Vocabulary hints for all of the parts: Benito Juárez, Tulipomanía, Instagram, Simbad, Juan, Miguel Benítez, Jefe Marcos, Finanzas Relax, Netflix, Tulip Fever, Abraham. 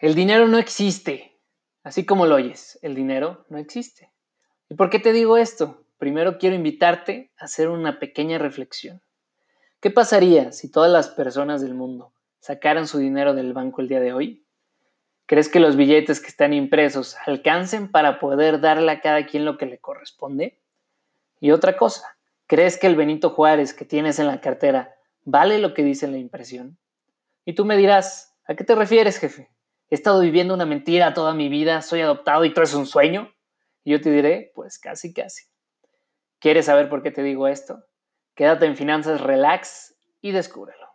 El dinero no existe. Así como lo oyes, el dinero no existe. ¿Y por qué te digo esto? Primero quiero invitarte a hacer una pequeña reflexión. ¿Qué pasaría si todas las personas del mundo sacaran su dinero del banco el día de hoy? ¿Crees que los billetes que están impresos alcancen para poder darle a cada quien lo que le corresponde? Y otra cosa, ¿crees que el Benito Juárez que tienes en la cartera vale lo que dice en la impresión? Y tú me dirás, ¿a qué te refieres, jefe? ¿He estado viviendo una mentira toda mi vida? ¿Soy adoptado y todo es un sueño? Y yo te diré, pues casi, casi. ¿Quieres saber por qué te digo esto? Quédate en Finanzas Relax y descúbrelo.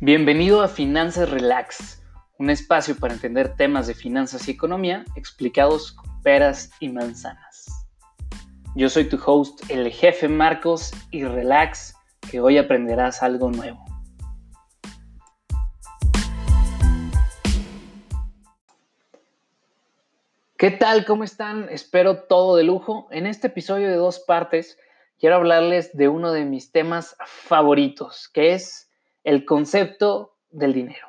Bienvenido a Finanzas Relax, un espacio para entender temas de finanzas y economía explicados con peras y manzanas. Yo soy tu host, el Jefe Marcos, y relax, que hoy aprenderás algo nuevo. ¿Qué tal? ¿Cómo están? Espero todo de lujo. En este episodio de dos partes quiero hablarles de uno de mis temas favoritos, que es el concepto del dinero.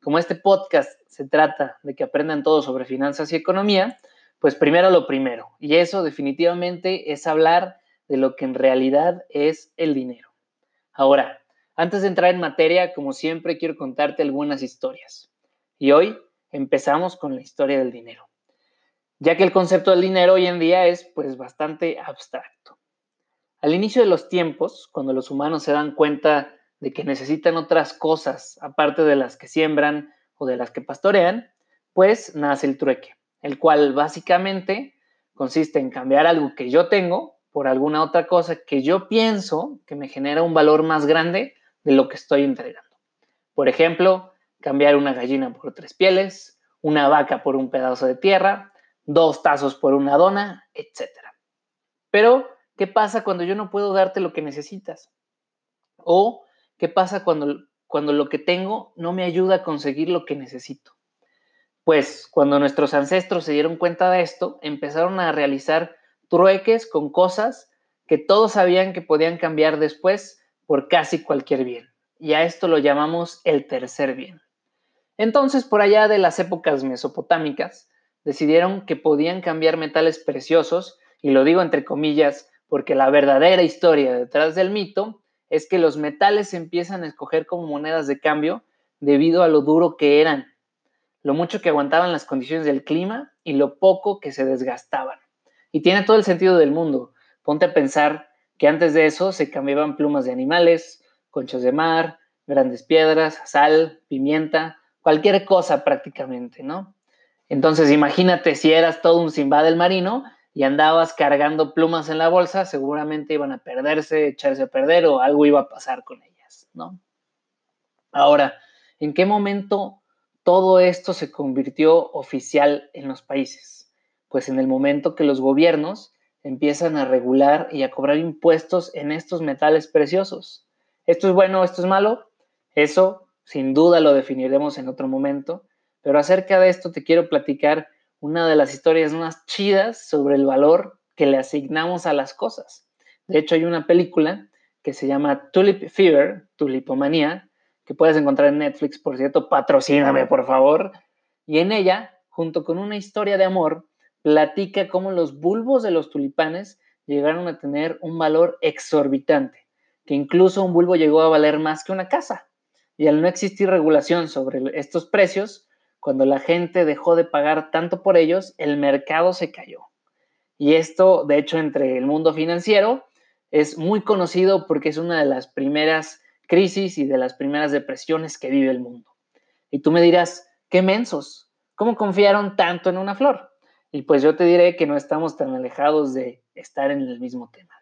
Como este podcast se trata de que aprendan todo sobre finanzas y economía, pues primero lo primero, y eso definitivamente es hablar de lo que en realidad es el dinero. Ahora, antes de entrar en materia, como siempre, quiero contarte algunas historias. Y hoy empezamos con la historia del dinero, ya que el concepto del dinero hoy en día es pues bastante abstracto. Al inicio de los tiempos, cuando los humanos se dan cuenta de que necesitan otras cosas, aparte de las que siembran o de las que pastorean, pues nace el trueque, el cual básicamente consiste en cambiar algo que yo tengo por alguna otra cosa que yo pienso que me genera un valor más grande de lo que estoy entregando. Por ejemplo, cambiar una gallina por 3 pieles, una vaca por un pedazo de tierra, 2 tazos por una dona, etc. Pero, ¿qué pasa cuando yo no puedo darte lo que necesitas? ¿O qué pasa cuando lo que tengo no me ayuda a conseguir lo que necesito? Pues cuando nuestros ancestros se dieron cuenta de esto, empezaron a realizar trueques con cosas que todos sabían que podían cambiar después por casi cualquier bien. Y a esto lo llamamos el tercer bien. Entonces, por allá de las épocas mesopotámicas, decidieron que podían cambiar metales preciosos, y lo digo entre comillas porque la verdadera historia detrás del mito es que los metales se empiezan a escoger como monedas de cambio debido a lo duro que eran, lo mucho que aguantaban las condiciones del clima y lo poco que se desgastaban. Y tiene todo el sentido del mundo. Ponte a pensar que antes de eso se cambiaban plumas de animales, conchas de mar, grandes piedras, sal, pimienta, cualquier cosa prácticamente, ¿no? Entonces imagínate si eras todo un Simbad el marino y andabas cargando plumas en la bolsa, seguramente iban a perderse, echarse a perder o algo iba a pasar con ellas, ¿no? Ahora, ¿en qué momento todo esto se convirtió oficial en los países? Pues en el momento que los gobiernos empiezan a regular y a cobrar impuestos en estos metales preciosos. ¿Esto es bueno, esto es malo? Eso sin duda lo definiremos en otro momento, pero acerca de esto te quiero platicar una de las historias más chidas sobre el valor que le asignamos a las cosas. De hecho, hay una película que se llama Tulip Fever, Tulipomanía, que puedes encontrar en Netflix, por cierto, patrocíname, por favor. Y en ella, junto con una historia de amor, platica cómo los bulbos de los tulipanes llegaron a tener un valor exorbitante, que incluso un bulbo llegó a valer más que una casa. Y al no existir regulación sobre estos precios, cuando la gente dejó de pagar tanto por ellos, el mercado se cayó. Y esto, de hecho, entre el mundo financiero, es muy conocido porque es una de las primeras crisis y de las primeras depresiones que vive el mundo. Y tú me dirás, ¿qué mensos? ¿Cómo confiaron tanto en una flor? Y pues yo te diré que no estamos tan alejados de estar en el mismo tema.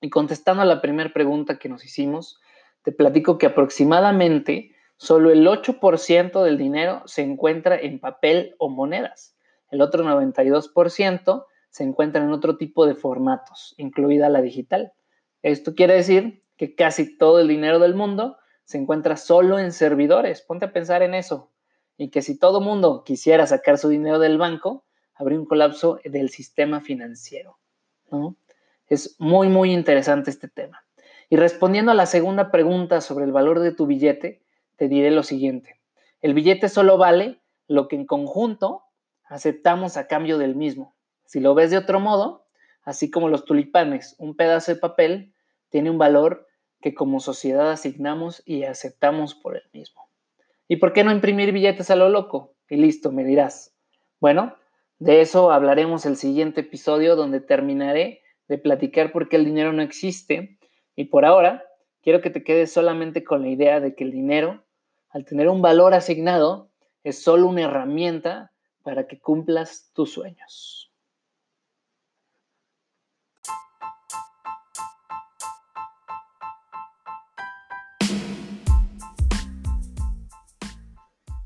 Y contestando a la primera pregunta que nos hicimos, te platico que aproximadamente solo el 8% del dinero se encuentra en papel o monedas. El otro 92% se encuentra en otro tipo de formatos, incluida la digital. Esto quiere decir que casi todo el dinero del mundo se encuentra solo en servidores. Ponte a pensar en eso. Y que si todo mundo quisiera sacar su dinero del banco, habría un colapso del sistema financiero, ¿no? Es muy, muy interesante este tema. Y respondiendo a la segunda pregunta sobre el valor de tu billete, te diré lo siguiente. El billete solo vale lo que en conjunto aceptamos a cambio del mismo. Si lo ves de otro modo, así como los tulipanes, un pedazo de papel tiene un valor que como sociedad asignamos y aceptamos por el mismo. ¿Y por qué no imprimir billetes a lo loco? Y listo, me dirás. Bueno, de eso hablaremos el siguiente episodio, donde terminaré de platicar por qué el dinero no existe. Y por ahora, quiero que te quedes solamente con la idea de que el dinero, al tener un valor asignado, es solo una herramienta para que cumplas tus sueños.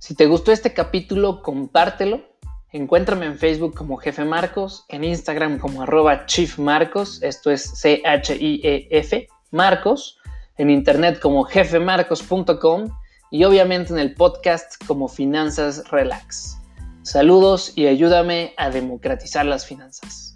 Si te gustó este capítulo, compártelo. Encuéntrame en Facebook como Jefe Marcos, en Instagram como @chiefmarcos, esto es CHIEF, Marcos, en internet como jefemarcos.com y obviamente en el podcast como Finanzas Relax. Saludos y ayúdame a democratizar las finanzas.